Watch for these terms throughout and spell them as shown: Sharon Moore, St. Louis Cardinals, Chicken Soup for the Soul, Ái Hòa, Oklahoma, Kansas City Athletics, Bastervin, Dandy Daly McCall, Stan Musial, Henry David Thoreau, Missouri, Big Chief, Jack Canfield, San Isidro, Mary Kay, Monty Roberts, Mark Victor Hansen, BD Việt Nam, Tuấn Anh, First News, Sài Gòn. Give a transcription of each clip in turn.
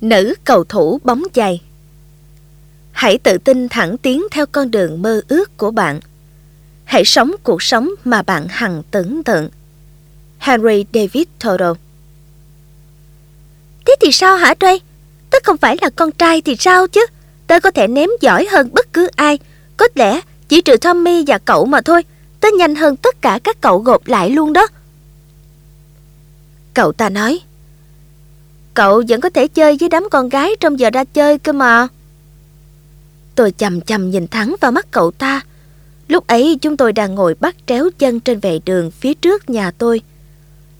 Nữ cầu thủ bóng chày. Hãy tự tin thẳng tiến theo con đường mơ ước của bạn. Hãy sống cuộc sống mà bạn hằng tưởng tượng. Henry David Thoreau. Thế thì sao hả Trey? Tớ không phải là con trai thì sao chứ? Tớ có thể ném giỏi hơn bất cứ ai. Có lẽ chỉ trừ Tommy và cậu mà thôi. Tớ nhanh hơn tất cả các cậu gộp lại luôn đó. Cậu ta nói, cậu vẫn có thể chơi với đám con gái trong giờ ra chơi cơ mà. Tôi chằm chằm nhìn thẳng vào mắt cậu ta. Lúc ấy chúng tôi đang ngồi bắt tréo chân trên vệ đường phía trước nhà tôi.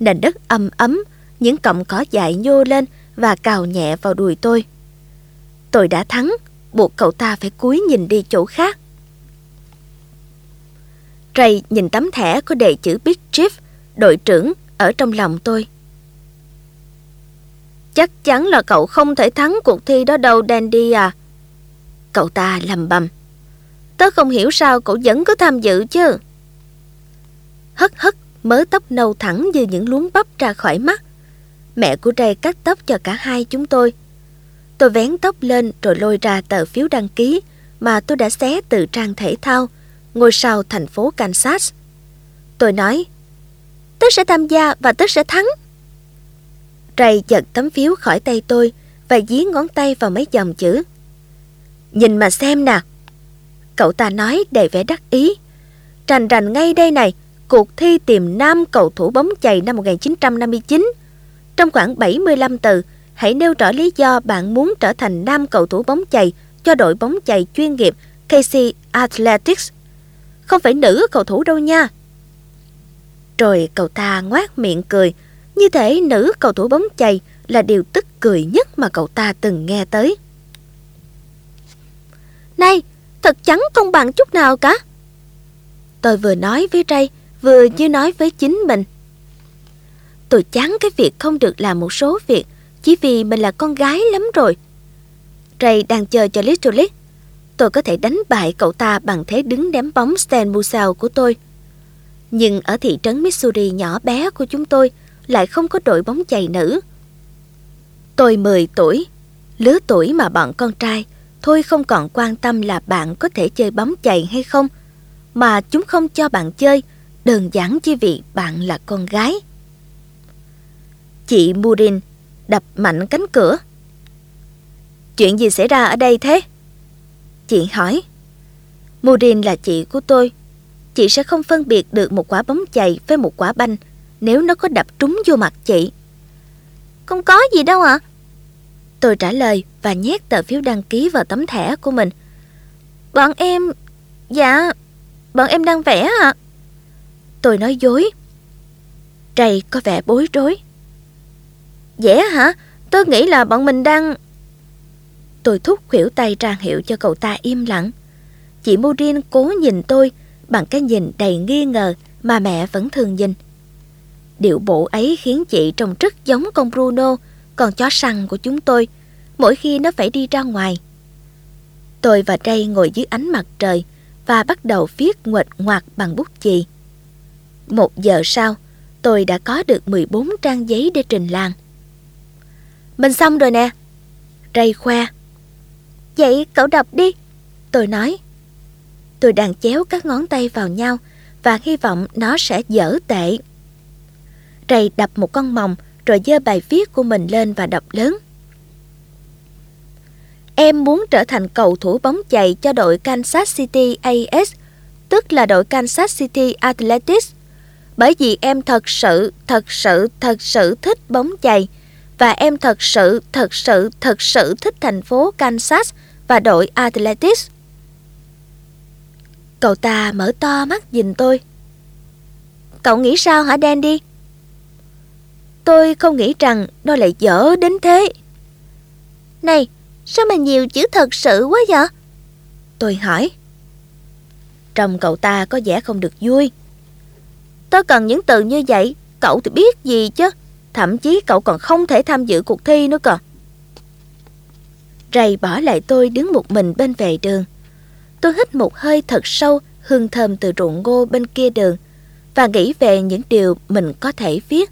Nền đất âm ấm, những cọng cỏ dại nhô lên và cào nhẹ vào đùi tôi. Tôi đã thắng, buộc cậu ta phải cúi nhìn đi chỗ khác. Trey nhìn tấm thẻ có đề chữ Big Chief, đội trưởng, ở trong lòng tôi. Chắc chắn là cậu không thể thắng cuộc thi đó đâu Dandy à. Cậu ta lầm bầm. Tớ không hiểu sao cậu vẫn cứ tham dự chứ. Hất hất, mớ tóc nâu thẳng như những luống bắp ra khỏi mắt. Mẹ của Trey cắt tóc cho cả hai chúng tôi. Tôi vén tóc lên rồi lôi ra tờ phiếu đăng ký mà tôi đã xé từ trang thể thao, ngôi sao thành phố Kansas. Tôi nói, tớ sẽ tham gia và tớ sẽ thắng. Trey giật tấm phiếu khỏi tay tôi và dí ngón tay vào mấy dòng chữ. Nhìn mà xem nè, cậu ta nói đầy vẻ đắc ý. Rành rành ngay đây này, cuộc thi tìm nam cầu thủ bóng chày năm 1959. Trong khoảng 75 từ, hãy nêu rõ lý do bạn muốn trở thành nam cầu thủ bóng chày cho đội bóng chày chuyên nghiệp Kansas City Athletics. Không phải nữ cầu thủ đâu nha. Rồi cậu ta ngoác miệng cười, như thể nữ cầu thủ bóng chày là điều tức cười nhất mà cậu ta từng nghe tới. Này, thật chẳng công bằng chút nào cả. Tôi vừa nói với Trey, vừa như nói với chính mình. Tôi chán cái việc không được làm một số việc chỉ vì mình là con gái lắm rồi. Trey đang chơi cho Little League. Tôi có thể đánh bại cậu ta bằng thế đứng ném bóng Stan Musial của tôi. Nhưng ở thị trấn Missouri nhỏ bé của chúng tôi lại không có đội bóng chày nữ. Tôi 10 tuổi, lứa tuổi mà bọn con trai thôi không còn quan tâm là bạn có thể chơi bóng chày hay không, mà chúng không cho bạn chơi đơn giản chỉ vì bạn là con gái. Chị Murin đập mạnh cánh cửa. Chuyện gì xảy ra ở đây thế? Chị hỏi. Murin là chị của tôi. Chị sẽ không phân biệt được một quả bóng chày với một quả banh nếu nó có đập trúng vô mặt chị. Không có gì đâu ạ. Tôi trả lời và nhét tờ phiếu đăng ký vào tấm thẻ của mình. Bọn em đang vẽ ạ. Tôi nói dối. Trey có vẻ bối rối. Vẽ hả? Tôi nghĩ là bọn mình đang... Tôi thúc khuỷu tay ra hiệu cho cậu ta im lặng. Chị Morin cố nhìn tôi bằng cái nhìn đầy nghi ngờ mà mẹ vẫn thường nhìn. Điệu bộ ấy khiến chị trông rất giống con Bruno, con chó săn của chúng tôi, mỗi khi nó phải đi ra ngoài. Tôi và Trey ngồi dưới ánh mặt trời và bắt đầu viết nguệch ngoạc bằng bút chì. 1 giờ sau, tôi đã có được 14 trang giấy để trình làng. Mình xong rồi nè, Trey khoe. Vậy cậu đọc đi, tôi nói. Tôi đang chéo các ngón tay vào nhau và hy vọng nó sẽ dở tệ. Trey đập một con mòng rồi giơ bài viết của mình lên và đọc lớn. Em muốn trở thành cầu thủ bóng chày cho đội Kansas City AS, tức là đội Kansas City Athletics, bởi vì em thật sự thích bóng chày và em thật sự thích thành phố Kansas và đội Athletics. Cậu ta mở to mắt nhìn tôi. Cậu nghĩ sao hả Dandy? Tôi không nghĩ rằng nó lại dở đến thế. Này, sao mà nhiều chữ thật sự quá vậy? Tôi hỏi. Trông cậu ta có vẻ không được vui. Tôi cần những từ như vậy, cậu thì biết gì chứ. Thậm chí cậu còn không thể tham dự cuộc thi nữa cơ. Trey bỏ lại tôi đứng một mình bên vệ đường. Tôi hít một hơi thật sâu hương thơm từ ruộng ngô bên kia đường và nghĩ về những điều mình có thể viết.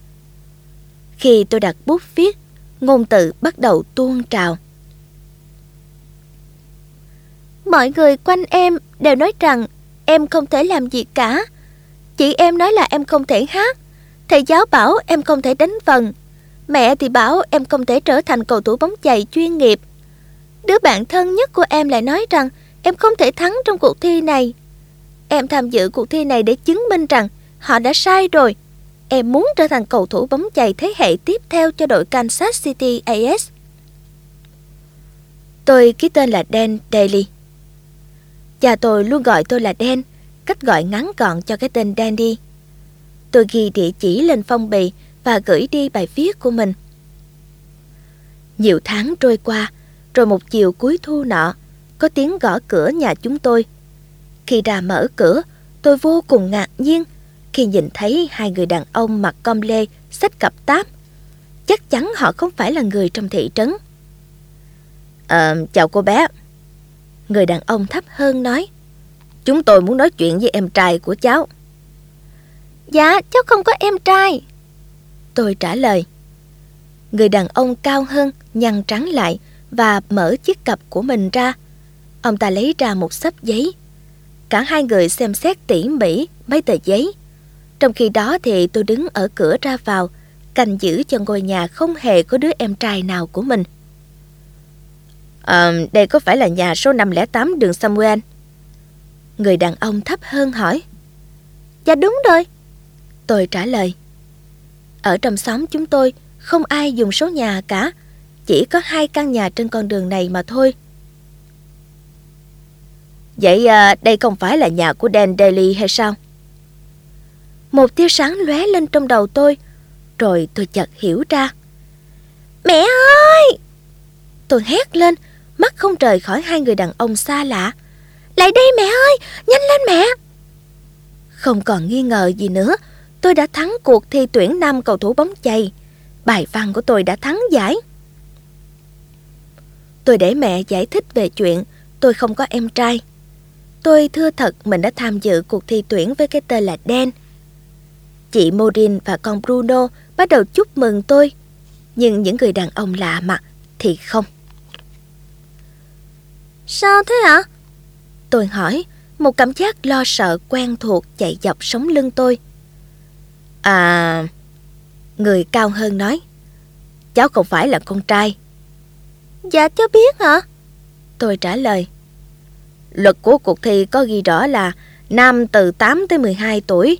Khi tôi đặt bút viết, ngôn từ bắt đầu tuôn trào. Mọi người quanh em đều nói rằng em không thể làm gì cả. Chị em nói là em không thể hát. Thầy giáo bảo em không thể đánh vần. Mẹ thì bảo em không thể trở thành cầu thủ bóng chày chuyên nghiệp. Đứa bạn thân nhất của em lại nói rằng em không thể thắng trong cuộc thi này. Em tham dự cuộc thi này để chứng minh rằng họ đã sai rồi. Em muốn trở thành cầu thủ bóng chày thế hệ tiếp theo cho đội Kansas City AS. Tôi ký tên là Dan Daly. Cha tôi luôn gọi tôi là Dan, cách gọi ngắn gọn cho cái tên Dandy. Tôi ghi địa chỉ lên phong bì và gửi đi bài viết của mình. Nhiều tháng trôi qua, rồi một chiều cuối thu nọ, có tiếng gõ cửa nhà chúng tôi. Khi ra mở cửa, tôi vô cùng ngạc nhiên khi nhìn thấy hai người đàn ông mặc com lê, xách cặp táp. Chắc chắn họ không phải là người trong thị trấn. Chào cô bé. Người đàn ông thấp hơn nói, chúng tôi muốn nói chuyện với em trai của cháu. Dạ, cháu không có em trai, tôi trả lời. Người đàn ông cao hơn nhăn trắng lại và mở chiếc cặp của mình ra. Ông ta lấy ra một xấp giấy. Cả hai người xem xét tỉ mỉ mấy tờ giấy. Trong khi đó thì tôi đứng ở cửa ra vào, canh giữ cho ngôi nhà không hề có đứa em trai nào của mình. Đây có phải là nhà số 508 đường Samuel? Người đàn ông thấp hơn hỏi. Dạ đúng rồi, tôi trả lời. Ở trong xóm chúng tôi không ai dùng số nhà cả, chỉ có hai căn nhà trên con đường này mà thôi. Vậy đây không phải là nhà của Dan Daly hay sao? Một tia sáng lóe lên trong đầu tôi, rồi tôi chợt hiểu ra. Mẹ ơi! Tôi hét lên, mắt không rời khỏi hai người đàn ông xa lạ. Lại đây mẹ ơi, nhanh lên mẹ! Không còn nghi ngờ gì nữa, tôi đã thắng cuộc thi tuyển nam cầu thủ bóng chày. Bài văn của tôi đã thắng giải. Tôi để mẹ giải thích về chuyện tôi không có em trai. Tôi thưa thật mình đã tham dự cuộc thi tuyển với cái tên là Dan. Chị Maureen và con Bruno bắt đầu chúc mừng tôi, nhưng những người đàn ông lạ mặt thì không. Sao thế ạ? Tôi hỏi, một cảm giác lo sợ quen thuộc chạy dọc sống lưng tôi. Người cao hơn nói, cháu không phải là con trai. Dạ cháu biết hả? Tôi trả lời. Luật của cuộc thi có ghi rõ là nam từ 8 tới 12 tuổi.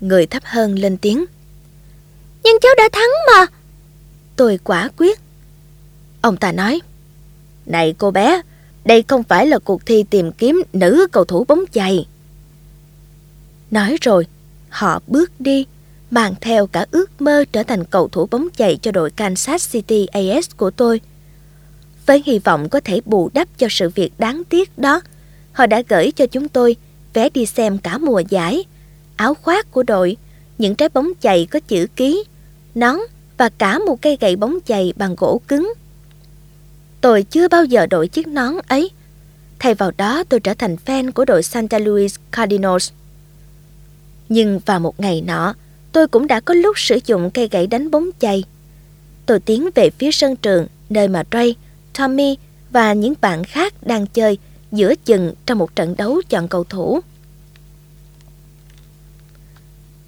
Người thấp hơn lên tiếng. Nhưng cháu đã thắng mà. Tôi quả quyết. Ông ta nói, này cô bé, đây không phải là cuộc thi tìm kiếm nữ cầu thủ bóng chày. Nói rồi, họ bước đi, mang theo cả ước mơ trở thành cầu thủ bóng chày cho đội Kansas City AS của tôi. Với hy vọng có thể bù đắp cho sự việc đáng tiếc đó, họ đã gửi cho chúng tôi vé đi xem cả mùa giải, áo khoác của đội, những trái bóng chày có chữ ký, nón và cả một cây gậy bóng chày bằng gỗ cứng. Tôi chưa bao giờ đội chiếc nón ấy. Thay vào đó tôi trở thành fan của đội St. Louis Cardinals. Nhưng vào một ngày nọ, tôi cũng đã có lúc sử dụng cây gậy đánh bóng chày. Tôi tiến về phía sân trường, nơi mà Ray, Tommy và những bạn khác đang chơi giữa chừng trong một trận đấu chọn cầu thủ.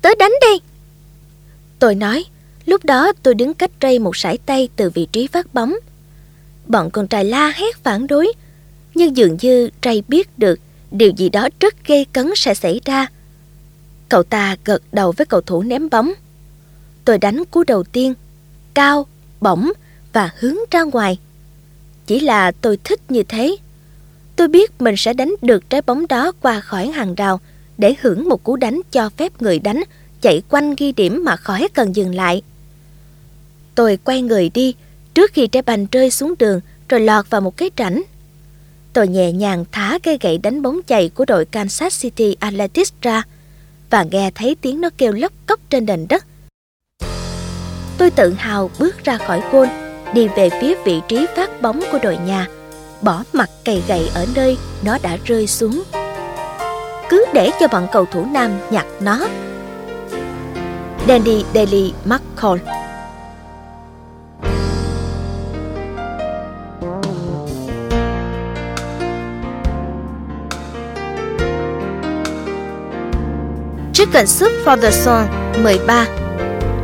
Tới đánh đi, tôi nói. Lúc đó tôi đứng cách Ray một sải tay từ vị trí phát bóng. Bọn con trai la hét phản đối, nhưng dường như Ray biết được điều gì đó rất ghê cấn sẽ xảy ra. Cậu ta gật đầu với cầu thủ ném bóng. Tôi đánh cú đầu tiên, cao, bổng và hướng ra ngoài. Chỉ là tôi thích như thế. Tôi biết mình sẽ đánh được trái bóng đó qua khỏi hàng rào để hưởng một cú đánh cho phép người đánh chạy quanh ghi điểm mà khỏi cần dừng lại. Tôi quay người đi trước khi trái banh rơi xuống đường rồi lọt vào một cái rãnh. Tôi nhẹ nhàng thả cây gậy đánh bóng chày của đội Kansas City Athletics ra và nghe thấy tiếng nó kêu lóc cóc trên nền đất. Tôi tự hào bước ra khỏi goal, đi về phía vị trí phát bóng của đội nhà, bỏ mặc cây gậy ở nơi nó đã rơi xuống. Cứ để cho bọn cầu thủ nam nhặt nó. Dandy Daly McCall. Chicken Soup for the Soul 13,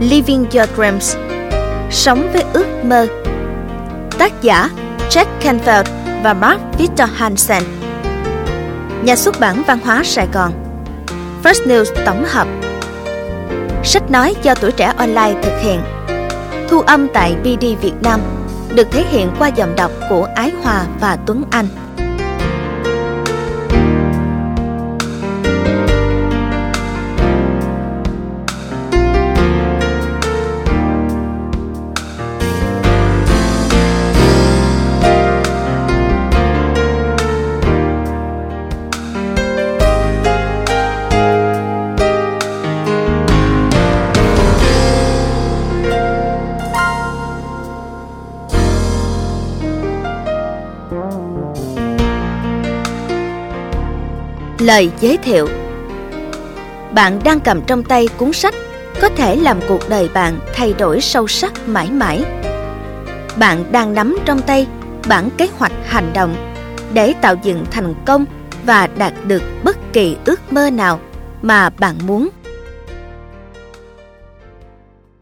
Living Your Dreams, Sống với ước mơ. Tác giả Jack Canfield và Mark Victor Hansen. Nhà xuất bản Văn hóa Sài Gòn. First News tổng hợp. Sách nói do Tuổi Trẻ Online thực hiện. Thu âm tại BD Việt Nam, được thể hiện qua giọng đọc của Ái Hòa và Tuấn Anh. Lời giới thiệu. Bạn đang cầm trong tay cuốn sách có thể làm cuộc đời bạn thay đổi sâu sắc mãi mãi. Bạn đang nắm trong tay bản kế hoạch hành động để tạo dựng thành công và đạt được bất kỳ ước mơ nào mà bạn muốn.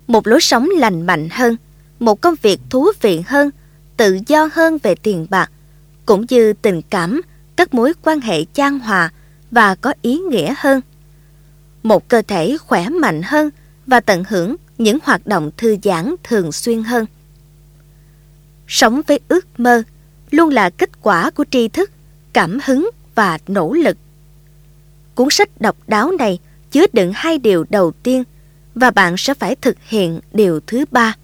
Một lối sống lành mạnh hơn, một công việc thú vị hơn, tự do hơn về tiền bạc, cũng như tình cảm, các mối quan hệ chan hòa và có ý nghĩa hơn. Một cơ thể khỏe mạnh hơn và tận hưởng những hoạt động thư giãn thường xuyên hơn. Sống với ước mơ luôn là kết quả của tri thức, cảm hứng và nỗ lực. Cuốn sách độc đáo này chứa đựng 2 điều đầu tiên và bạn sẽ phải thực hiện điều thứ 3.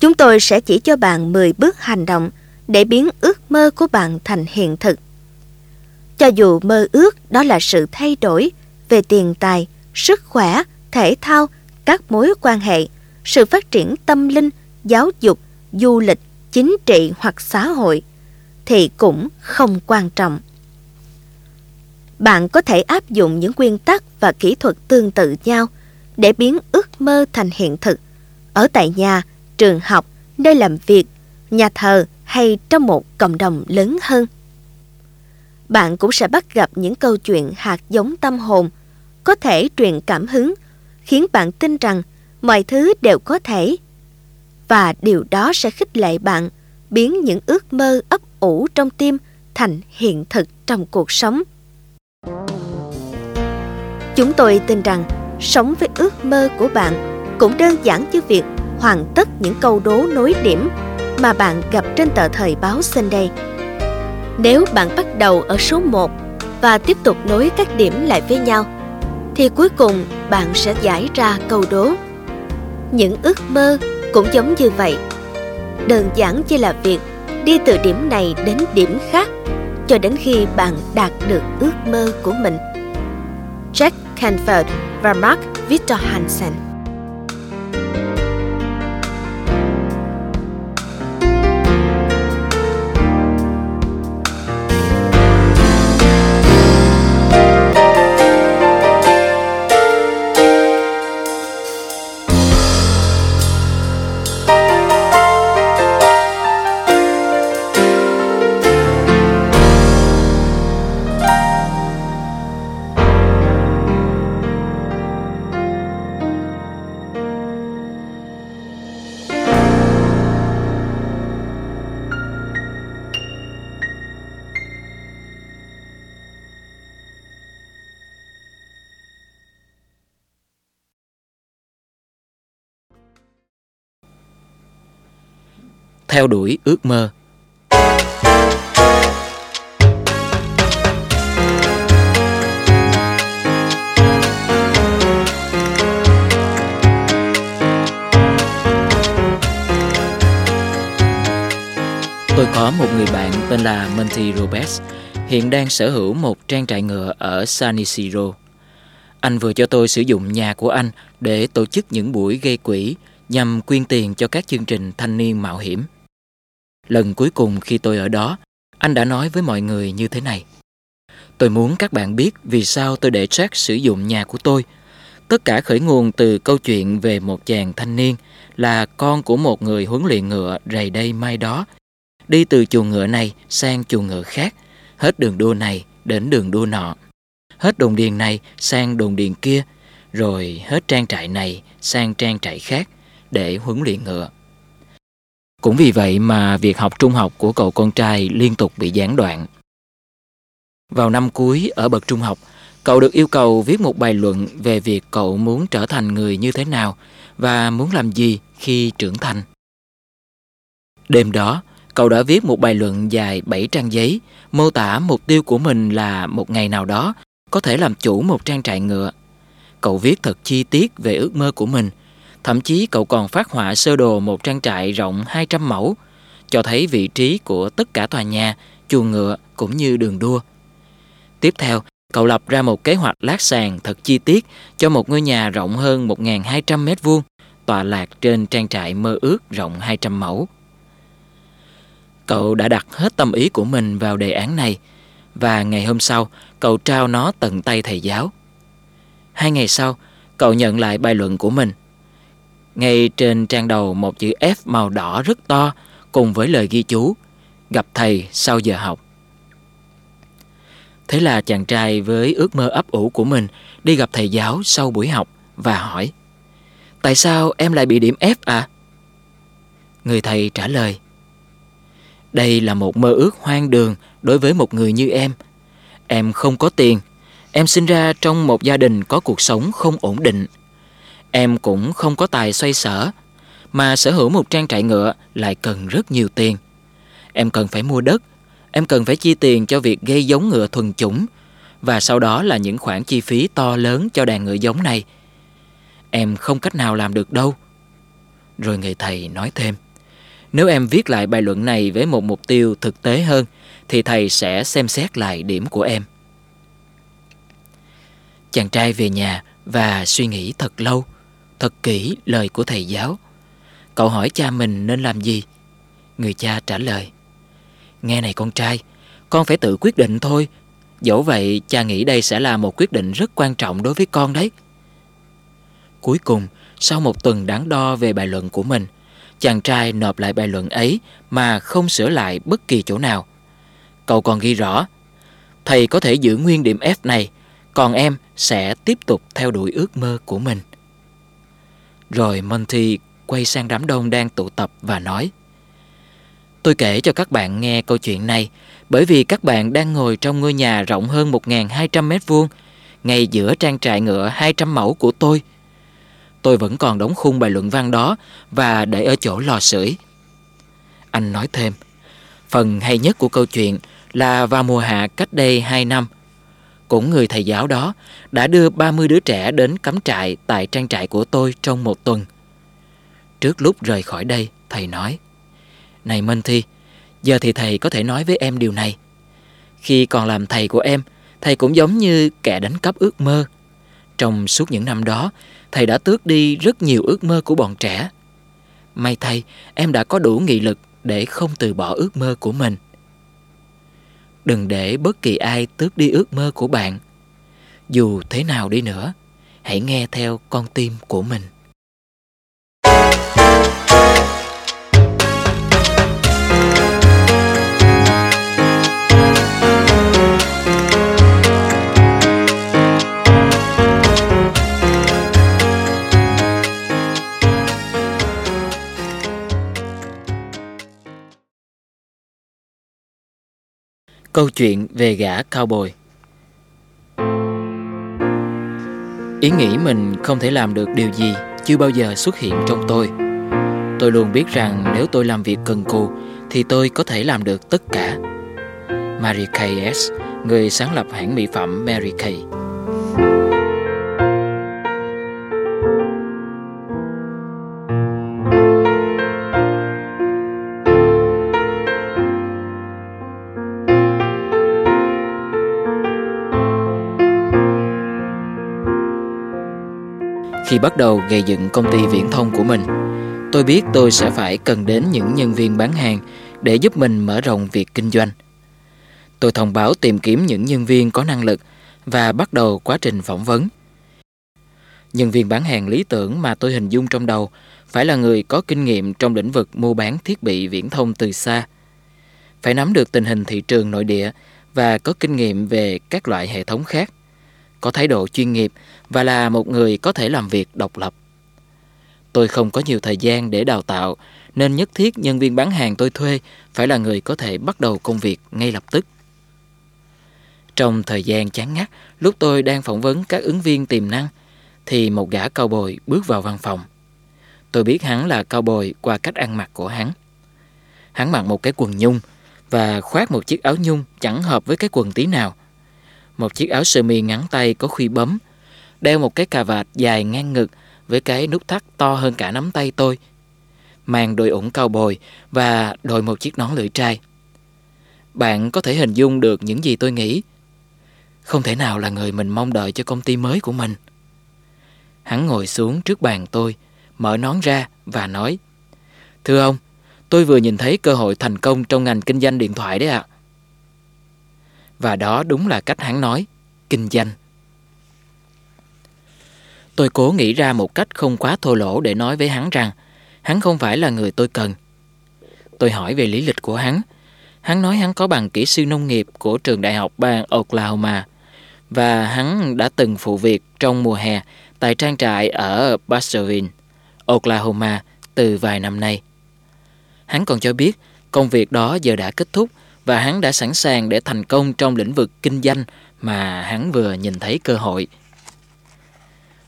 Chúng tôi sẽ chỉ cho bạn 10 bước hành động để biến ước mơ của bạn thành hiện thực. Cho dù mơ ước đó là sự thay đổi về tiền tài, sức khỏe, thể thao, các mối quan hệ, sự phát triển tâm linh, giáo dục, du lịch, chính trị hoặc xã hội, thì cũng không quan trọng. Bạn có thể áp dụng những nguyên tắc và kỹ thuật tương tự nhau để biến ước mơ thành hiện thực, ở tại nhà, trường học, nơi làm việc, nhà thờ hay trong một cộng đồng lớn hơn. Bạn cũng sẽ bắt gặp những câu chuyện hạt giống tâm hồn, có thể truyền cảm hứng, khiến bạn tin rằng mọi thứ đều có thể. Và điều đó sẽ khích lệ bạn biến những ước mơ ấp ủ trong tim thành hiện thực trong cuộc sống. Chúng tôi tin rằng sống với ước mơ của bạn cũng đơn giản như việc hoàn tất những câu đố nối điểm mà bạn gặp trên tờ thời báo Sunday. Nếu bạn bắt đầu ở số 1 và tiếp tục nối các điểm lại với nhau, thì cuối cùng bạn sẽ giải ra câu đố. Những ước mơ cũng giống như vậy. Đơn giản chỉ là việc đi từ điểm này đến điểm khác cho đến khi bạn đạt được ước mơ của mình. Jack Canfield và Mark Victor Hansen. Theo đuổi ước mơ. Tôi có một người bạn tên là Monty Roberts, hiện đang sở hữu một trang trại ngựa ở San Isidro. Anh vừa cho tôi sử dụng nhà của anh để tổ chức những buổi gây quỹ nhằm quyên tiền cho các chương trình thanh niên mạo hiểm. Lần cuối cùng khi tôi ở đó, anh đã nói với mọi người như thế này. Tôi muốn các bạn biết vì sao tôi để Jack sử dụng nhà của tôi. Tất cả khởi nguồn từ câu chuyện về một chàng thanh niên là con của một người huấn luyện ngựa rày đây mai đó, đi từ chuồng ngựa này sang chuồng ngựa khác, hết đường đua này đến đường đua nọ. hết đồn điền này sang đồn điền kia, rồi hết trang trại này sang trang trại khác để huấn luyện ngựa. Cũng vì vậy mà việc học trung học của cậu con trai liên tục bị gián đoạn. Vào năm cuối ở bậc trung học, cậu được yêu cầu viết một bài luận về việc cậu muốn trở thành người như thế nào và muốn làm gì khi trưởng thành. Đêm đó, cậu đã viết một bài luận dài 7 trang giấy, mô tả mục tiêu của mình là một ngày nào đó có thể làm chủ một trang trại ngựa. Cậu viết thật chi tiết về ước mơ của mình, thậm chí cậu còn phác họa sơ đồ một trang trại rộng 200 mẫu, cho thấy vị trí của tất cả tòa nhà, chuồng ngựa cũng như đường đua. Tiếp theo, cậu lập ra một kế hoạch lát sàn thật chi tiết cho một ngôi nhà rộng hơn 1.200 m2, tọa lạc trên trang trại mơ ước rộng 200 mẫu. Cậu đã đặt hết tâm ý của mình vào đề án này, và ngày hôm sau, cậu trao nó tận tay thầy giáo. 2 ngày sau, cậu nhận lại bài luận của mình. Ngay trên trang đầu một chữ F màu đỏ rất to cùng với lời ghi chú: gặp thầy sau giờ học. Thế là chàng trai với ước mơ ấp ủ của mình đi gặp thầy giáo sau buổi học và hỏi: tại sao em lại bị điểm F ạ? Người thầy trả lời: đây là một mơ ước hoang đường đối với một người như em. Em không có tiền. Em sinh ra trong một gia đình có cuộc sống không ổn định. Em cũng không có tài xoay sở, mà sở hữu một trang trại ngựa lại cần rất nhiều tiền. Em cần phải mua đất, em cần phải chi tiền cho việc gây giống ngựa thuần chủng, và sau đó là những khoản chi phí to lớn cho đàn ngựa giống này. Em không cách nào làm được đâu. Rồi người thầy nói thêm: nếu em viết lại bài luận này với một mục tiêu thực tế hơn, thì thầy sẽ xem xét lại điểm của em. Chàng trai về nhà và suy nghĩ thật lâu, thật kỹ lời của thầy giáo. Cậu hỏi cha mình nên làm gì. Người cha trả lời: nghe này con trai, con phải tự quyết định thôi. Dẫu vậy, cha nghĩ đây sẽ là một quyết định rất quan trọng đối với con đấy. Cuối cùng, sau một tuần đắn đo về bài luận của mình, chàng trai nộp lại bài luận ấy mà không sửa lại bất kỳ chỗ nào. Cậu còn ghi rõ: thầy có thể giữ nguyên điểm F này, còn em sẽ tiếp tục theo đuổi ước mơ của mình. Rồi Monty quay sang đám đông đang tụ tập và nói: tôi kể cho các bạn nghe câu chuyện này bởi vì các bạn đang ngồi trong ngôi nhà rộng hơn 1.200 m2, ngay giữa trang trại ngựa 200 mẫu của tôi. Tôi vẫn còn đóng khung bài luận văn đó và để ở chỗ lò sưởi. Anh nói thêm: phần hay nhất của câu chuyện là vào mùa hạ cách đây 2 năm, cũng người thầy giáo đó đã đưa 30 đứa trẻ đến cắm trại tại trang trại của tôi trong một tuần. Trước lúc rời khỏi đây, thầy nói: này Monty, giờ thì thầy có thể nói với em điều này. Khi còn làm thầy của em, thầy cũng giống như kẻ đánh cắp ước mơ. Trong suốt những năm đó, thầy đã tước đi rất nhiều ước mơ của bọn trẻ. May thay, em đã có đủ nghị lực để không từ bỏ ước mơ của mình. Đừng để bất kỳ ai tước đi ước mơ của bạn. Dù thế nào đi nữa, hãy nghe theo con tim của mình. Câu chuyện về gã cowboy. Ý nghĩ mình không thể làm được điều gì chưa bao giờ xuất hiện trong tôi. Tôi luôn biết rằng nếu tôi làm việc cần cù thì tôi có thể làm được tất cả. Mary Kay, người sáng lập hãng mỹ phẩm Mary Kay. Khi bắt đầu gây dựng công ty viễn thông của mình, tôi biết tôi sẽ phải cần đến những nhân viên bán hàng để giúp mình mở rộng việc kinh doanh. Tôi thông báo tìm kiếm những nhân viên có năng lực và bắt đầu quá trình phỏng vấn. Nhân viên bán hàng lý tưởng mà tôi hình dung trong đầu phải là người có kinh nghiệm trong lĩnh vực mua bán thiết bị viễn thông từ xa, phải nắm được tình hình thị trường nội địa và có kinh nghiệm về các loại hệ thống khác, có thái độ chuyên nghiệp và là một người có thể làm việc độc lập. Tôi không có nhiều thời gian để đào tạo, nên nhất thiết nhân viên bán hàng tôi thuê phải là người có thể bắt đầu công việc ngay lập tức. Trong thời gian chán ngắt, lúc tôi đang phỏng vấn các ứng viên tiềm năng, thì một gã cao bồi bước vào văn phòng. Tôi biết hắn là cao bồi qua cách ăn mặc của hắn. Hắn mặc một cái quần nhung và khoác một chiếc áo nhung chẳng hợp với cái quần tí nào. Một chiếc áo sơ mi ngắn tay có khuy bấm, đeo một cái cà vạt dài ngang ngực với cái nút thắt to hơn cả nắm tay tôi, mang đôi ủng cao bồi và đội một chiếc nón lưỡi trai. Bạn có thể hình dung được những gì tôi nghĩ. Không thể nào là người mình mong đợi cho công ty mới của mình. Hắn ngồi xuống trước bàn tôi, mở nón ra và nói: "Thưa ông, tôi vừa nhìn thấy cơ hội thành công trong ngành kinh doanh điện thoại đấy ạ." Và đó đúng là cách hắn nói, kinh doanh. Tôi cố nghĩ ra một cách không quá thô lỗ để nói với hắn rằng hắn không phải là người tôi cần. Tôi hỏi về lý lịch của hắn. Hắn nói hắn có bằng kỹ sư nông nghiệp của trường đại học bang Oklahoma và hắn đã từng phụ việc trong mùa hè tại trang trại ở Bastervin, Oklahoma từ vài năm nay. Hắn còn cho biết công việc đó giờ đã kết thúc và hắn đã sẵn sàng để thành công trong lĩnh vực kinh doanh mà hắn vừa nhìn thấy cơ hội.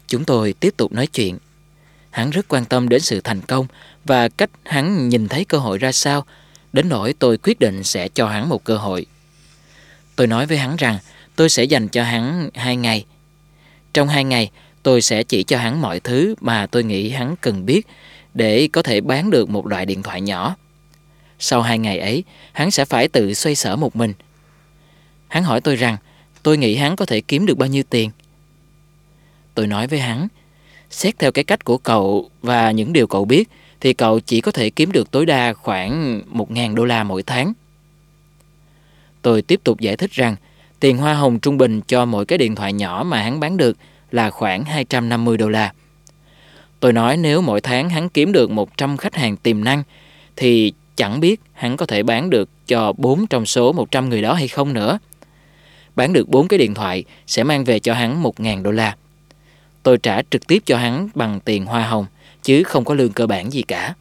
Chúng tôi tiếp tục nói chuyện. Hắn rất quan tâm đến sự thành công và cách hắn nhìn thấy cơ hội ra sao, đến nỗi tôi quyết định sẽ cho hắn một cơ hội. Tôi nói với hắn rằng tôi sẽ dành cho hắn 2 ngày. Trong 2 ngày, tôi sẽ chỉ cho hắn mọi thứ mà tôi nghĩ hắn cần biết để có thể bán được một loại điện thoại nhỏ. Sau 2 ngày ấy, hắn sẽ phải tự xoay sở một mình. Hắn hỏi tôi rằng tôi nghĩ hắn có thể kiếm được bao nhiêu tiền. Tôi nói với hắn, xét theo cái cách của cậu và những điều cậu biết, thì cậu chỉ có thể kiếm được tối đa khoảng $1,000 mỗi tháng. Tôi tiếp tục giải thích rằng tiền hoa hồng trung bình cho mỗi cái điện thoại nhỏ mà hắn bán được là khoảng $250. Tôi nói nếu mỗi tháng hắn kiếm được 100 khách hàng tiềm năng, thì chẳng biết hắn có thể bán được cho 4 trong số 100 người đó hay không nữa. Bán được 4 cái điện thoại sẽ mang về cho hắn $1,000. Tôi trả trực tiếp cho hắn bằng tiền hoa hồng, chứ không có lương cơ bản gì cả.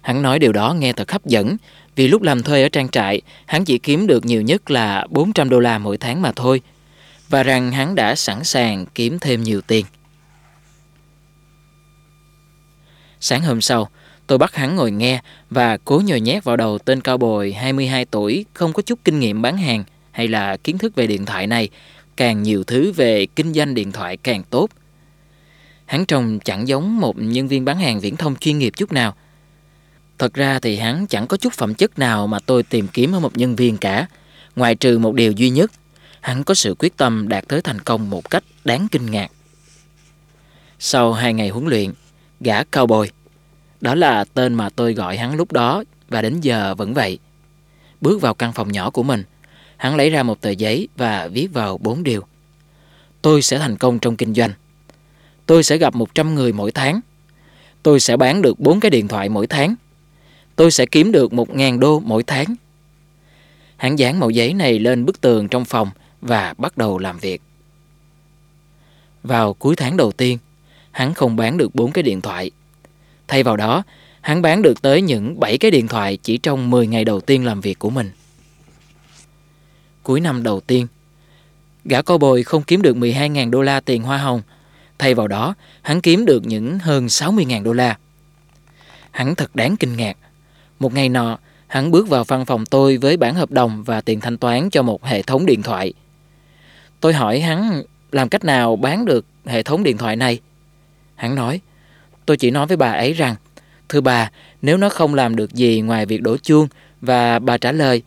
Hắn nói điều đó nghe thật hấp dẫn, vì lúc làm thuê ở trang trại, hắn chỉ kiếm được nhiều nhất là $400 mỗi tháng mà thôi, và rằng hắn đã sẵn sàng kiếm thêm nhiều tiền. Sáng hôm sau, tôi bắt hắn ngồi nghe và cố nhồi nhét vào đầu tên cao bồi 22 tuổi không có chút kinh nghiệm bán hàng hay là kiến thức về điện thoại này, càng nhiều thứ về kinh doanh điện thoại càng tốt. Hắn trông chẳng giống một nhân viên bán hàng viễn thông chuyên nghiệp chút nào. Thật ra thì hắn chẳng có chút phẩm chất nào mà tôi tìm kiếm ở một nhân viên cả, ngoại trừ một điều duy nhất, hắn có sự quyết tâm đạt tới thành công một cách đáng kinh ngạc. Sau 2 ngày huấn luyện, gã cao bồi, đó là tên mà tôi gọi hắn lúc đó và đến giờ vẫn vậy, bước vào căn phòng nhỏ của mình. Hắn lấy ra một tờ giấy và viết vào 4 điều. Tôi sẽ thành công trong kinh doanh. Tôi sẽ gặp 100 người mỗi tháng. Tôi sẽ bán được 4 cái điện thoại mỗi tháng. Tôi sẽ kiếm được $1,000 mỗi tháng. Hắn dán mẩu giấy này lên bức tường trong phòng và bắt đầu làm việc. Vào cuối tháng đầu tiên, hắn không bán được 4 cái điện thoại. Thay vào đó, hắn bán được tới những 7 cái điện thoại chỉ trong 10 ngày đầu tiên làm việc của mình. Cuối năm đầu tiên, gã cao bồi không kiếm được $12,000 tiền hoa hồng. Thay vào đó, hắn kiếm được những hơn $60,000. Hắn thật đáng kinh ngạc. Một ngày nọ, hắn bước vào văn phòng tôi với bản hợp đồng và tiền thanh toán cho một hệ thống điện thoại. Tôi hỏi hắn làm cách nào bán được hệ thống điện thoại này. Hắn nói, tôi chỉ nói với bà ấy rằng, thưa bà, nếu nó không làm được gì ngoài việc đổ chuông và bà trả lời,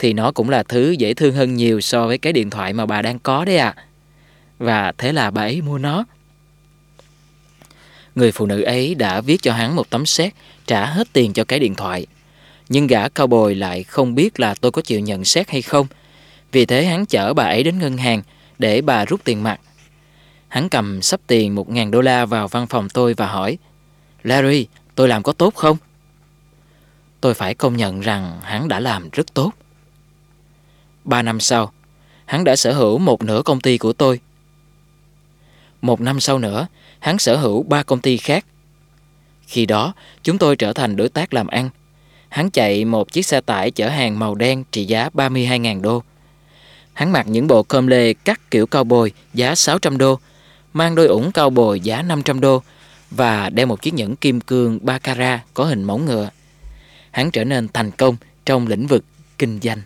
thì nó cũng là thứ dễ thương hơn nhiều so với cái điện thoại mà bà đang có đấy ạ. Và thế là bà ấy mua nó. Người phụ nữ ấy đã viết cho hắn một tấm séc trả hết tiền cho cái điện thoại. Nhưng gã cao bồi lại không biết là tôi có chịu nhận séc hay không. Vì thế hắn chở bà ấy đến ngân hàng để bà rút tiền mặt. Hắn cầm sắp tiền $1,000 vào văn phòng tôi và hỏi, Larry, tôi làm có tốt không? Tôi phải công nhận rằng hắn đã làm rất tốt. 3 năm sau, hắn đã sở hữu một nửa công ty của tôi. Một năm sau nữa, hắn sở hữu 3 công ty khác. Khi đó, chúng tôi trở thành đối tác làm ăn. Hắn chạy một chiếc xe tải chở hàng màu đen trị giá 32.000 đô. Hắn mặc những bộ com lê cắt kiểu cao bồi giá 600 đô, mang đôi ủng cao bồi giá 500 đô và đeo một chiếc nhẫn kim cương 3 carat có hình móng ngựa. Hắn trở nên thành công trong lĩnh vực kinh doanh.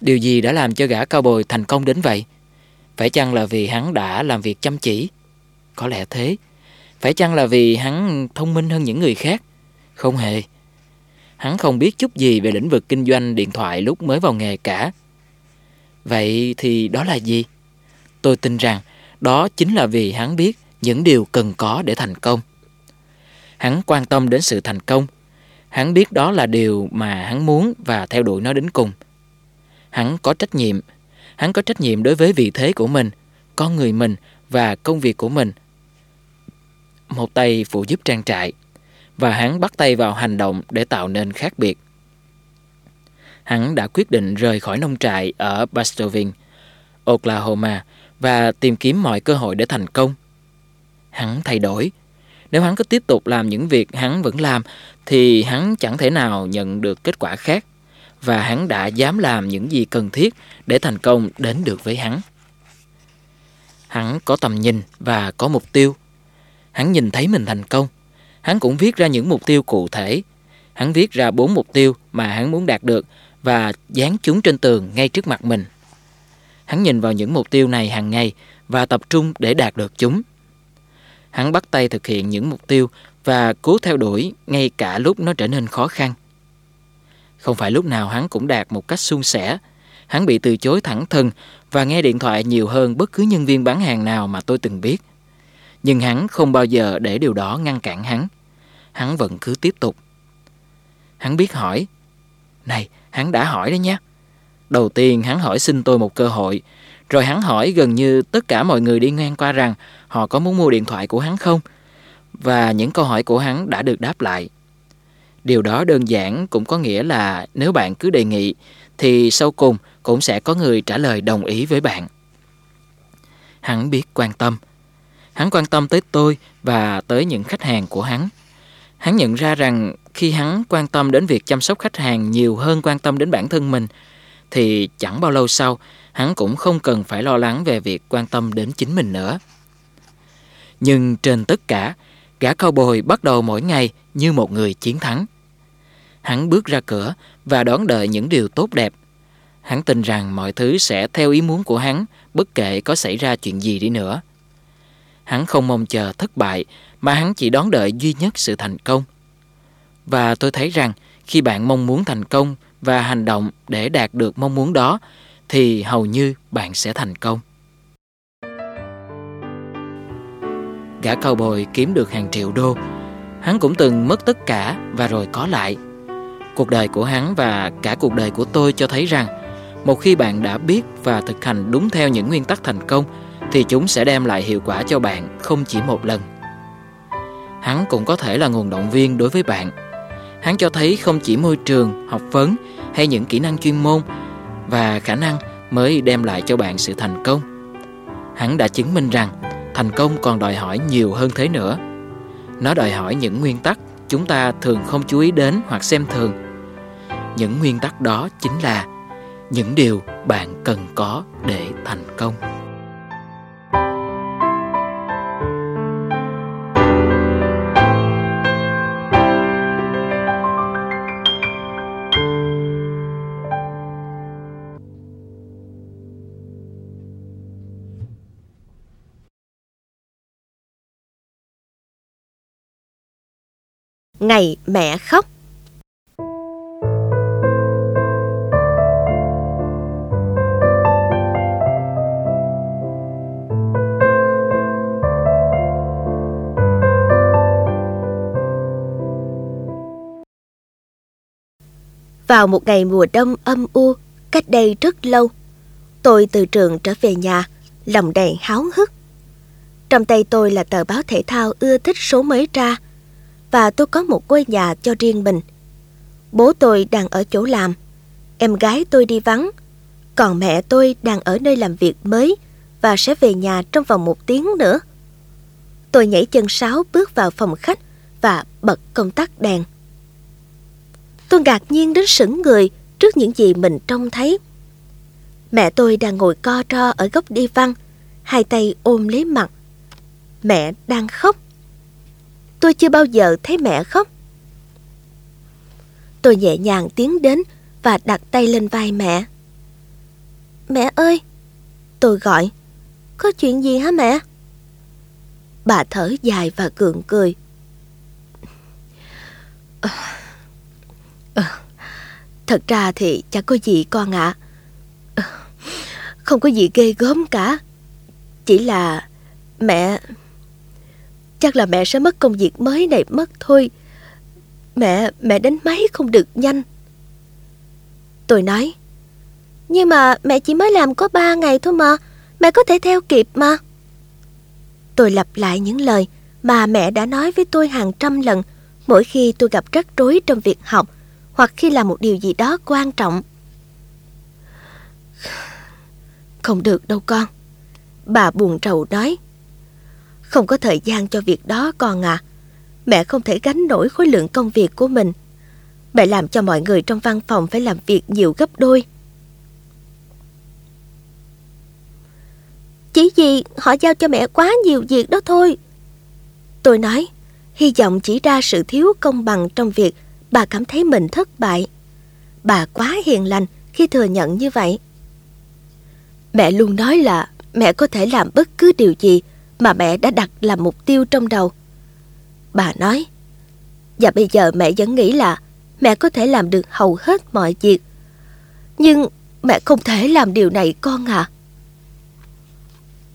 Điều gì đã làm cho gã cao bồi thành công đến vậy? Phải chăng là vì hắn đã làm việc chăm chỉ? Có lẽ thế. Phải chăng là vì hắn thông minh hơn những người khác? Không hề. Hắn không biết chút gì về lĩnh vực kinh doanh điện thoại lúc mới vào nghề cả. Vậy thì đó là gì? Tôi tin rằng đó chính là vì hắn biết những điều cần có để thành công. Hắn quan tâm đến sự thành công. Hắn biết đó là điều mà hắn muốn và theo đuổi nó đến cùng. Hắn có trách nhiệm. Hắn có trách nhiệm đối với vị thế của mình, con người mình và công việc của mình. Một tay phụ giúp trang trại, và hắn bắt tay vào hành động để tạo nên khác biệt. Hắn đã quyết định rời khỏi nông trại ở Bastervin, Oklahoma, và tìm kiếm mọi cơ hội để thành công. Hắn thay đổi. Nếu hắn cứ tiếp tục làm những việc hắn vẫn làm, thì hắn chẳng thể nào nhận được kết quả khác. Và hắn đã dám làm những gì cần thiết để thành công đến được với hắn. Hắn có tầm nhìn và có mục tiêu. Hắn nhìn thấy mình thành công. Hắn cũng viết ra những mục tiêu cụ thể. Hắn viết ra 4 mục tiêu mà hắn muốn đạt được và dán chúng trên tường ngay trước mặt mình. Hắn nhìn vào những mục tiêu này hàng ngày và tập trung để đạt được chúng. Hắn bắt tay thực hiện những mục tiêu và cố theo đuổi ngay cả lúc nó trở nên khó khăn. Không phải lúc nào hắn cũng đạt một cách suôn sẻ. Hắn bị từ chối thẳng thừng và nghe điện thoại nhiều hơn bất cứ nhân viên bán hàng nào mà tôi từng biết. Nhưng hắn không bao giờ để điều đó ngăn cản hắn. Hắn vẫn cứ tiếp tục. Hắn biết hỏi. Này, hắn đã hỏi đấy nhé. Đầu tiên hắn hỏi xin tôi một cơ hội. Rồi hắn hỏi gần như tất cả mọi người đi ngang qua rằng họ có muốn mua điện thoại của hắn không. Và những câu hỏi của hắn đã được đáp lại. Điều đó đơn giản cũng có nghĩa là nếu bạn cứ đề nghị thì sau cùng cũng sẽ có người trả lời đồng ý với bạn. Hắn biết quan tâm. Hắn quan tâm tới tôi và tới những khách hàng của hắn. Hắn nhận ra rằng khi hắn quan tâm đến việc chăm sóc khách hàng nhiều hơn quan tâm đến bản thân mình, thì chẳng bao lâu sau hắn cũng không cần phải lo lắng về việc quan tâm đến chính mình nữa. Nhưng trên tất cả, gã cowboy bắt đầu mỗi ngày như một người chiến thắng. Hắn bước ra cửa và đón đợi những điều tốt đẹp. Hắn tin rằng mọi thứ sẽ theo ý muốn của hắn bất kể có xảy ra chuyện gì đi nữa. Hắn không mong chờ thất bại mà hắn chỉ đón đợi duy nhất sự thành công. Và tôi thấy rằng khi bạn mong muốn thành công và hành động để đạt được mong muốn đó thì hầu như bạn sẽ thành công. Gã cowboy kiếm được hàng triệu đô. Hắn cũng từng mất tất cả và rồi có lại. Cuộc đời của hắn và cả cuộc đời của tôi cho thấy rằng một khi bạn đã biết và thực hành đúng theo những nguyên tắc thành công thì chúng sẽ đem lại hiệu quả cho bạn không chỉ một lần. Hắn cũng có thể là nguồn động viên đối với bạn. Hắn cho thấy không chỉ môi trường, học vấn hay những kỹ năng chuyên môn và khả năng mới đem lại cho bạn sự thành công. Hắn đã chứng minh rằng thành công còn đòi hỏi nhiều hơn thế nữa. Nó đòi hỏi những nguyên tắc chúng ta thường không chú ý đến hoặc xem thường. Những nguyên tắc đó chính là những điều bạn cần có để thành công. Ngày mẹ khóc. Vào một ngày mùa đông âm u, cách đây rất lâu, tôi từ trường trở về nhà, lòng đầy háo hức. Trong tay tôi là tờ báo thể thao ưa thích số mới ra. Và tôi có một ngôi nhà cho riêng mình. Bố tôi đang ở chỗ làm. Em gái tôi đi vắng. Còn mẹ tôi đang ở nơi làm việc mới và sẽ về nhà trong vòng 1 tiếng nữa. Tôi nhảy chân sáo bước vào phòng khách và bật công tắc đèn. Tôi ngạc nhiên đến sững người trước những gì mình trông thấy. Mẹ tôi đang ngồi co ro ở góc đi văn, hai tay ôm lấy mặt. Mẹ đang khóc. Tôi chưa bao giờ thấy mẹ khóc. Tôi nhẹ nhàng tiến đến và đặt tay lên vai mẹ. Mẹ ơi, tôi gọi. Có chuyện gì hả mẹ? Bà thở dài và gượng cười. Thật ra thì chẳng có gì con ạ. Không có gì ghê gớm cả. Chỉ là mẹ... Chắc là mẹ sẽ mất công việc mới này mất thôi. Mẹ đánh máy không được nhanh. Tôi nói. Nhưng mà mẹ chỉ mới làm có 3 ngày thôi mà. Mẹ có thể theo kịp mà. Tôi lặp lại những lời mà mẹ đã nói với tôi hàng trăm lần mỗi khi tôi gặp rắc rối trong việc học hoặc khi làm một điều gì đó quan trọng. Không được đâu con. Bà buồn rầu nói. Không có thời gian cho việc đó con à. Mẹ không thể gánh nổi khối lượng công việc của mình. Mẹ làm cho mọi người trong văn phòng phải làm việc nhiều gấp đôi. Chỉ vì họ giao cho mẹ quá nhiều việc đó thôi. Tôi nói, hy vọng chỉ ra sự thiếu công bằng trong việc bà cảm thấy mình thất bại. Bà quá hiền lành khi thừa nhận như vậy. Mẹ luôn nói là mẹ có thể làm bất cứ điều gì mà mẹ đã đặt làm mục tiêu trong đầu. Bà nói, và bây giờ mẹ vẫn nghĩ là mẹ có thể làm được hầu hết mọi việc. Nhưng mẹ không thể làm điều này con à.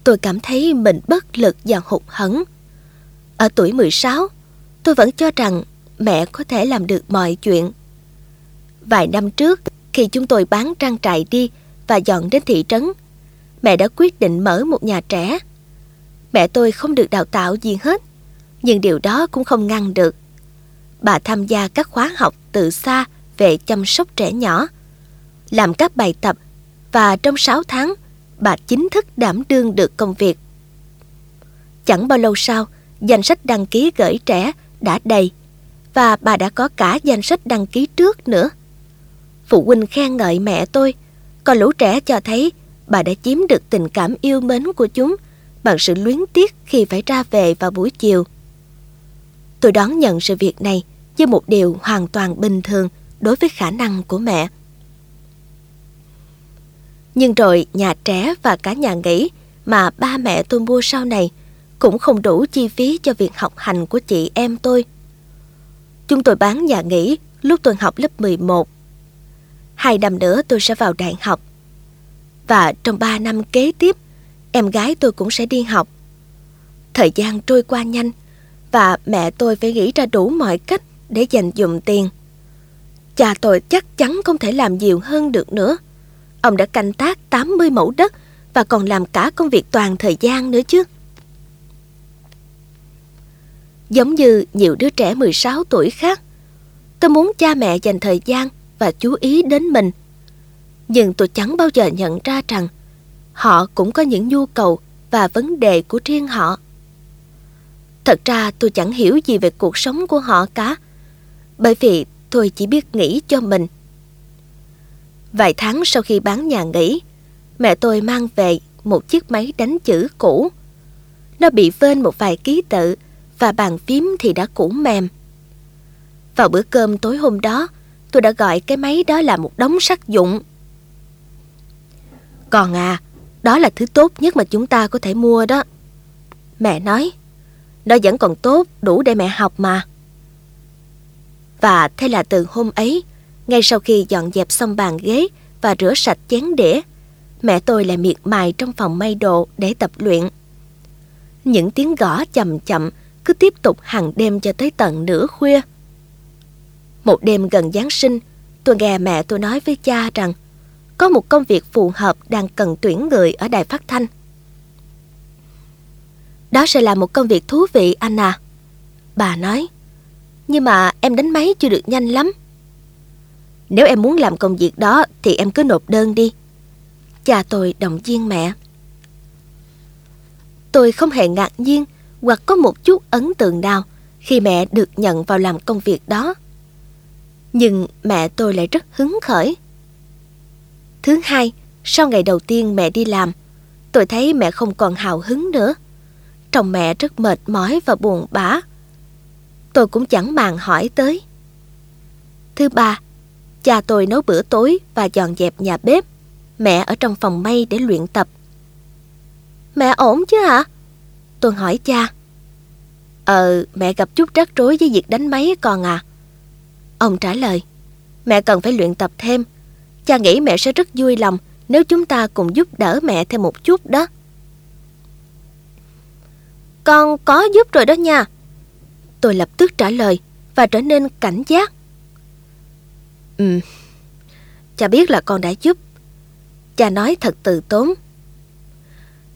Tôi cảm thấy mình bất lực và hụt hẫng. Ở tuổi 16, tôi vẫn cho rằng mẹ có thể làm được mọi chuyện. Vài năm trước, khi chúng tôi bán trang trại đi và dọn đến thị trấn, mẹ đã quyết định mở một nhà trẻ. Mẹ tôi không được đào tạo gì hết, nhưng điều đó cũng không ngăn được. Bà tham gia các khóa học từ xa về chăm sóc trẻ nhỏ, làm các bài tập và trong 6 tháng, bà chính thức đảm đương được công việc. Chẳng bao lâu sau, danh sách đăng ký gửi trẻ đã đầy và bà đã có cả danh sách đăng ký trước nữa. Phụ huynh khen ngợi mẹ tôi, còn lũ trẻ cho thấy bà đã chiếm được tình cảm yêu mến của chúng bằng sự luyến tiếc khi phải ra về vào buổi chiều. Tôi đón nhận sự việc này như một điều hoàn toàn bình thường đối với khả năng của mẹ. Nhưng rồi nhà trẻ và cả nhà nghỉ mà ba mẹ tôi mua sau này cũng không đủ chi phí cho việc học hành của chị em tôi. Chúng tôi bán nhà nghỉ lúc tôi học lớp 11. 2 năm nữa tôi sẽ vào đại học. Và trong 3 năm kế tiếp, em gái tôi cũng sẽ đi học. Thời gian trôi qua nhanh và mẹ tôi phải nghĩ ra đủ mọi cách để dành dụm tiền. Cha tôi chắc chắn không thể làm nhiều hơn được nữa. Ông đã canh tác 80 mẫu đất và còn làm cả công việc toàn thời gian nữa chứ. Giống như nhiều đứa trẻ 16 tuổi khác, tôi muốn cha mẹ dành thời gian và chú ý đến mình. Nhưng tôi chẳng bao giờ nhận ra rằng họ cũng có những nhu cầu và vấn đề của riêng họ. Thật ra tôi chẳng hiểu gì về cuộc sống của họ cả, bởi vì tôi chỉ biết nghĩ cho mình. Vài tháng sau khi bán nhà nghỉ, mẹ tôi mang về một chiếc máy đánh chữ cũ. Nó bị vênh một vài ký tự và bàn phím thì đã cũ mềm. Vào bữa cơm tối hôm đó, tôi đã gọi cái máy đó là một đống sắt vụn. Còn à, đó là thứ tốt nhất mà chúng ta có thể mua đó. Mẹ nói, nó vẫn còn tốt, đủ để mẹ học mà. Và thế là từ hôm ấy, ngay sau khi dọn dẹp xong bàn ghế và rửa sạch chén đĩa, mẹ tôi lại miệt mài trong phòng may đồ để tập luyện. Những tiếng gõ chậm chậm cứ tiếp tục hàng đêm cho tới tận nửa khuya. Một đêm gần Giáng sinh, tôi nghe mẹ tôi nói với cha rằng có một công việc phù hợp đang cần tuyển người ở đài phát thanh. Đó sẽ là một công việc thú vị anh à, bà nói. Nhưng mà em đánh máy chưa được nhanh lắm. Nếu em muốn làm công việc đó thì em cứ nộp đơn đi. cha tôi động viên mẹ. Tôi không hề ngạc nhiên hoặc có một chút ấn tượng nào khi mẹ được nhận vào làm công việc đó. Nhưng mẹ tôi lại rất hứng khởi. Thứ hai, sau ngày đầu tiên mẹ đi làm, tôi thấy mẹ không còn hào hứng nữa. Trông mẹ rất mệt mỏi và buồn bã. Tôi cũng chẳng màng hỏi tới. Thứ ba, cha tôi nấu bữa tối và dọn dẹp nhà bếp. Mẹ ở trong phòng may để luyện tập. Mẹ ổn chứ hả? Tôi hỏi cha. Mẹ gặp chút rắc rối với việc đánh máy còn à? Ông trả lời. Mẹ cần phải luyện tập thêm. Cha nghĩ mẹ sẽ rất vui lòng nếu chúng ta cùng giúp đỡ mẹ thêm một chút đó. Con có giúp rồi đó nha. Tôi lập tức trả lời và trở nên cảnh giác. Cha biết là con đã giúp. Cha nói thật từ tốn.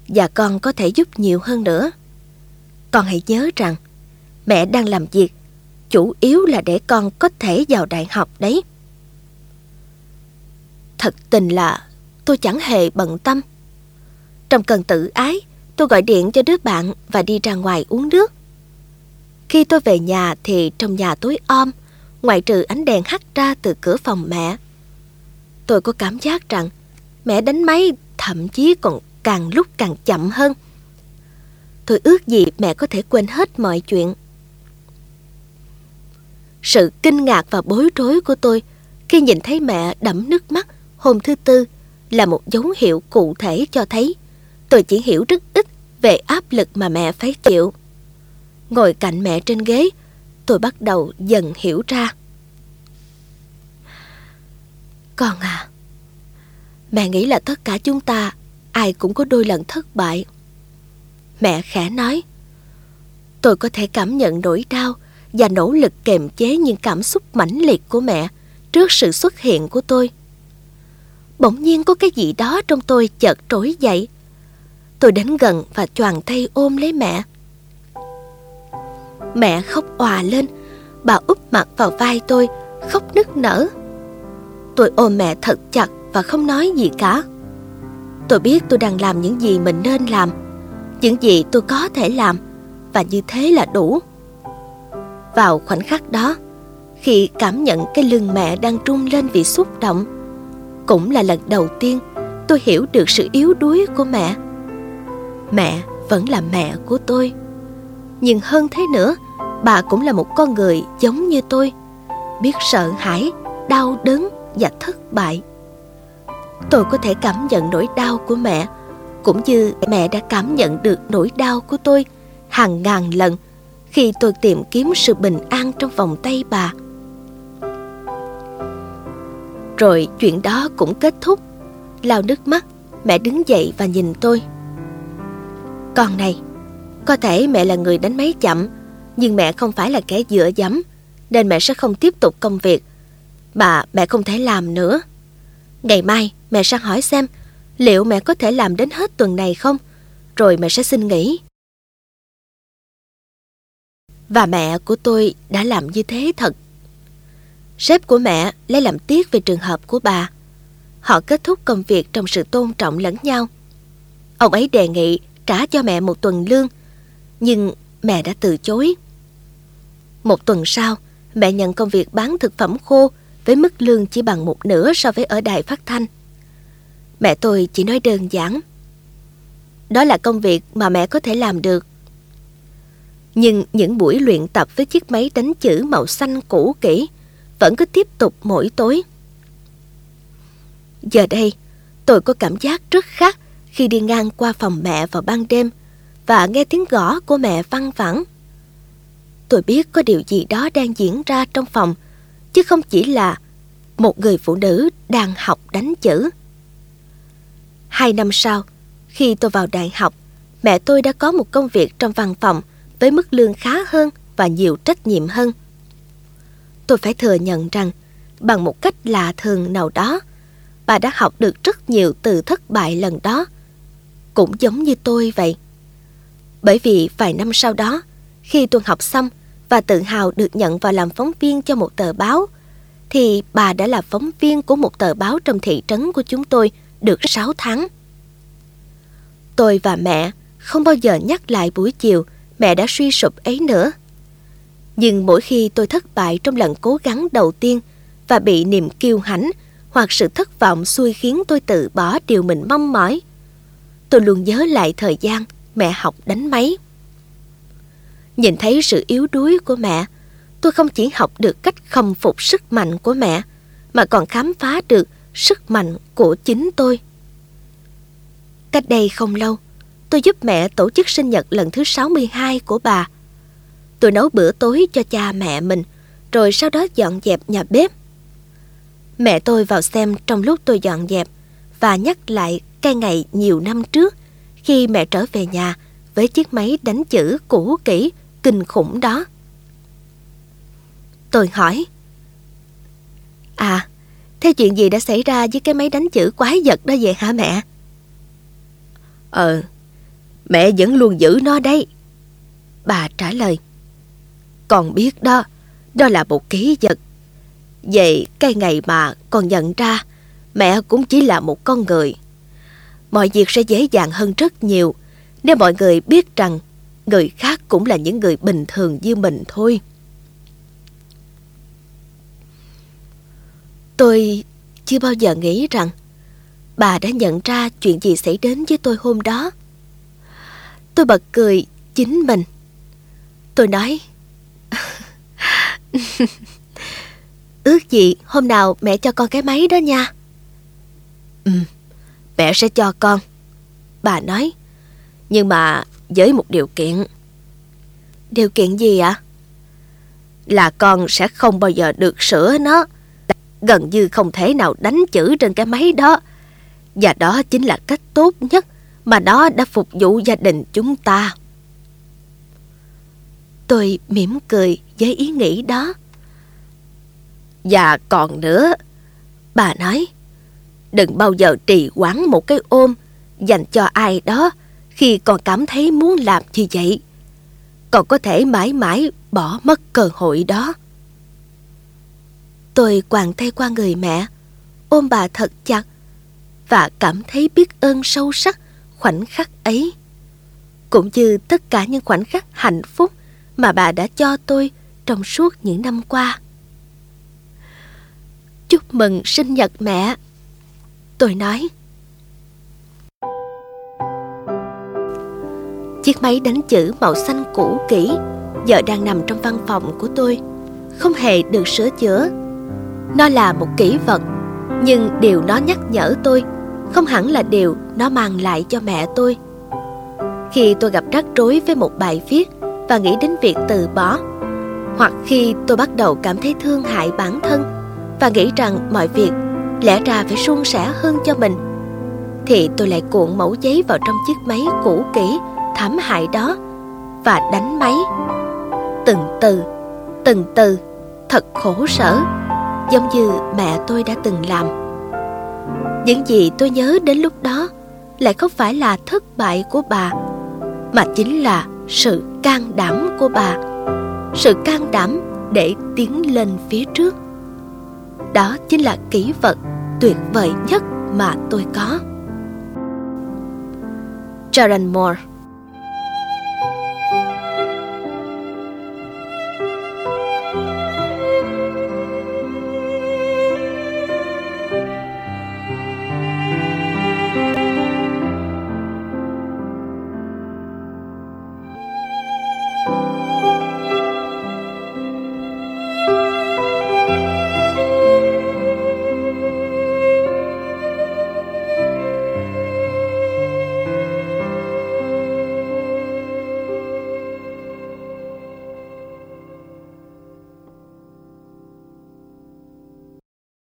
Và con có thể giúp nhiều hơn nữa. Con hãy nhớ rằng mẹ đang làm việc chủ yếu là để con có thể vào đại học đấy. Thật tình là tôi chẳng hề bận tâm. Trong cơn tự ái, tôi gọi điện cho đứa bạn và đi ra ngoài uống nước. Khi tôi về nhà thì trong nhà tối om, ngoại trừ ánh đèn hắt ra từ cửa phòng mẹ. Tôi có cảm giác rằng mẹ đánh máy thậm chí còn càng lúc càng chậm hơn. Tôi ước gì mẹ có thể quên hết mọi chuyện. Sự kinh ngạc và bối rối của tôi khi nhìn thấy mẹ đẫm nước mắt hôm thứ Tư là một dấu hiệu cụ thể cho thấy tôi chỉ hiểu rất ít về áp lực mà mẹ phải chịu. Ngồi cạnh mẹ trên ghế, tôi bắt đầu dần hiểu ra. Con à, mẹ nghĩ là tất cả chúng ta ai cũng có đôi lần thất bại. Mẹ khẽ nói. Tôi có thể cảm nhận nỗi đau và nỗ lực kềm chế những cảm xúc mãnh liệt của mẹ trước sự xuất hiện của tôi. Bỗng nhiên có cái gì đó trong tôi chợt trỗi dậy. Tôi đến gần và choàng tay ôm lấy mẹ. Mẹ khóc òa lên. Bà úp mặt vào vai tôi, khóc nức nở. Tôi ôm mẹ thật chặt và không nói gì cả. Tôi biết tôi đang làm những gì mình nên làm, những gì tôi có thể làm, và như thế là đủ. Vào khoảnh khắc đó, khi cảm nhận cái lưng mẹ đang rung lên vì xúc động, cũng là lần đầu tiên tôi hiểu được sự yếu đuối của mẹ. Mẹ vẫn là mẹ của tôi. Nhưng hơn thế nữa, bà cũng là một con người giống như tôi, biết sợ hãi, đau đớn và thất bại. Tôi có thể cảm nhận nỗi đau của mẹ, cũng như mẹ đã cảm nhận được nỗi đau của tôi hàng ngàn lần khi tôi tìm kiếm sự bình an trong vòng tay bà. Rồi chuyện đó cũng kết thúc. Lau nước mắt, mẹ đứng dậy và nhìn tôi. Con này, có thể mẹ là người đánh máy chậm, nhưng mẹ không phải là kẻ dựa dẫm, nên mẹ sẽ không tiếp tục công việc mà mẹ không thể làm nữa. Ngày mai mẹ sẽ hỏi xem liệu mẹ có thể làm đến hết tuần này không, rồi mẹ sẽ xin nghỉ. Và mẹ của tôi đã làm như thế thật. Sếp của mẹ lấy làm tiếc về trường hợp của bà. Họ kết thúc công việc trong sự tôn trọng lẫn nhau. Ông ấy đề nghị trả cho mẹ một tuần lương, nhưng mẹ đã từ chối. Một tuần sau, mẹ nhận công việc bán thực phẩm khô với mức lương chỉ bằng một nửa so với ở đài phát thanh. Mẹ tôi chỉ nói đơn giản, đó là công việc mà mẹ có thể làm được. Nhưng những buổi luyện tập với chiếc máy đánh chữ màu xanh cũ kỹ vẫn cứ tiếp tục mỗi tối. Giờ đây, tôi có cảm giác rất khác khi đi ngang qua phòng mẹ vào ban đêm và nghe tiếng gõ của mẹ văng vẳng. Tôi biết có điều gì đó đang diễn ra trong phòng, chứ không chỉ là một người phụ nữ đang học đánh chữ. 2 năm sau, khi tôi vào đại học, mẹ tôi đã có một công việc trong văn phòng với mức lương khá hơn và nhiều trách nhiệm hơn. Tôi phải thừa nhận rằng, bằng một cách lạ thường nào đó, bà đã học được rất nhiều từ thất bại lần đó, cũng giống như tôi vậy. Bởi vì vài năm sau đó, khi tôi học xong và tự hào được nhận vào làm phóng viên cho một tờ báo, thì bà đã là phóng viên của một tờ báo trong thị trấn của chúng tôi được 6 tháng. Tôi và mẹ không bao giờ nhắc lại buổi chiều mẹ đã suy sụp ấy nữa. Nhưng mỗi khi tôi thất bại trong lần cố gắng đầu tiên và bị niềm kiêu hãnh hoặc sự thất vọng xui khiến tôi tự bỏ điều mình mong mỏi, tôi luôn nhớ lại thời gian mẹ học đánh máy. Nhìn thấy sự yếu đuối của mẹ, tôi không chỉ học được cách khâm phục sức mạnh của mẹ, mà còn khám phá được sức mạnh của chính tôi. Cách đây không lâu, tôi giúp mẹ tổ chức sinh nhật lần thứ 62 của bà. Tôi nấu bữa tối cho cha mẹ mình, rồi sau đó dọn dẹp nhà bếp. Mẹ tôi vào xem trong lúc tôi dọn dẹp và nhắc lại cái ngày nhiều năm trước khi mẹ trở về nhà với chiếc máy đánh chữ cũ kỹ, kinh khủng đó. Tôi hỏi, à, thế chuyện gì đã xảy ra với cái máy đánh chữ quái vật đó vậy hả mẹ? Mẹ vẫn luôn giữ nó đấy, bà trả lời. Con biết đó, đó là một ký vật. Vậy cái ngày mà con nhận ra mẹ cũng chỉ là một con người, mọi việc sẽ dễ dàng hơn rất nhiều nếu mọi người biết rằng người khác cũng là những người bình thường như mình thôi. Tôi chưa bao giờ nghĩ rằng bà đã nhận ra chuyện gì xảy đến với tôi hôm đó. Tôi bật cười chính mình. Tôi nói, ước gì hôm nào mẹ cho con cái máy đó nha. Mẹ sẽ cho con, bà nói, nhưng mà với một điều kiện. Điều kiện gì ạ? Là con sẽ không bao giờ được sửa nó, gần như không thể nào đánh chữ trên cái máy đó. Và đó chính là cách tốt nhất mà nó đã phục vụ gia đình chúng ta. Tôi mỉm cười với ý nghĩ đó. Và còn nữa, bà nói, đừng bao giờ trì hoãn một cái ôm dành cho ai đó khi con cảm thấy muốn làm như vậy. Con có thể mãi mãi bỏ mất cơ hội đó. Tôi quàng tay qua người mẹ, ôm bà thật chặt và cảm thấy biết ơn sâu sắc khoảnh khắc ấy, cũng như tất cả những khoảnh khắc hạnh phúc mà bà đã cho tôi trong suốt những năm qua. Chúc mừng sinh nhật mẹ, tôi nói. Chiếc máy đánh chữ màu xanh cũ kỹ giờ đang nằm trong văn phòng của tôi, không hề được sửa chữa. Nó là một kỷ vật, nhưng điều nó nhắc nhở tôi không hẳn là điều nó mang lại cho mẹ tôi. Khi tôi gặp rắc rối với một bài viết và nghĩ đến việc từ bỏ, hoặc khi tôi bắt đầu cảm thấy thương hại bản thân và nghĩ rằng mọi việc lẽ ra phải suôn sẻ hơn cho mình, thì tôi lại cuộn mẩu giấy vào trong chiếc máy cũ kỹ thảm hại đó và đánh máy. Từng từ, thật khổ sở, giống như mẹ tôi đã từng làm. Những gì tôi nhớ đến lúc đó lại không phải là thất bại của bà, mà chính là sự can đảm của bà, sự can đảm để tiến lên phía trước. Đó chính là kỷ vật tuyệt vời nhất mà tôi có. Sharon Moore.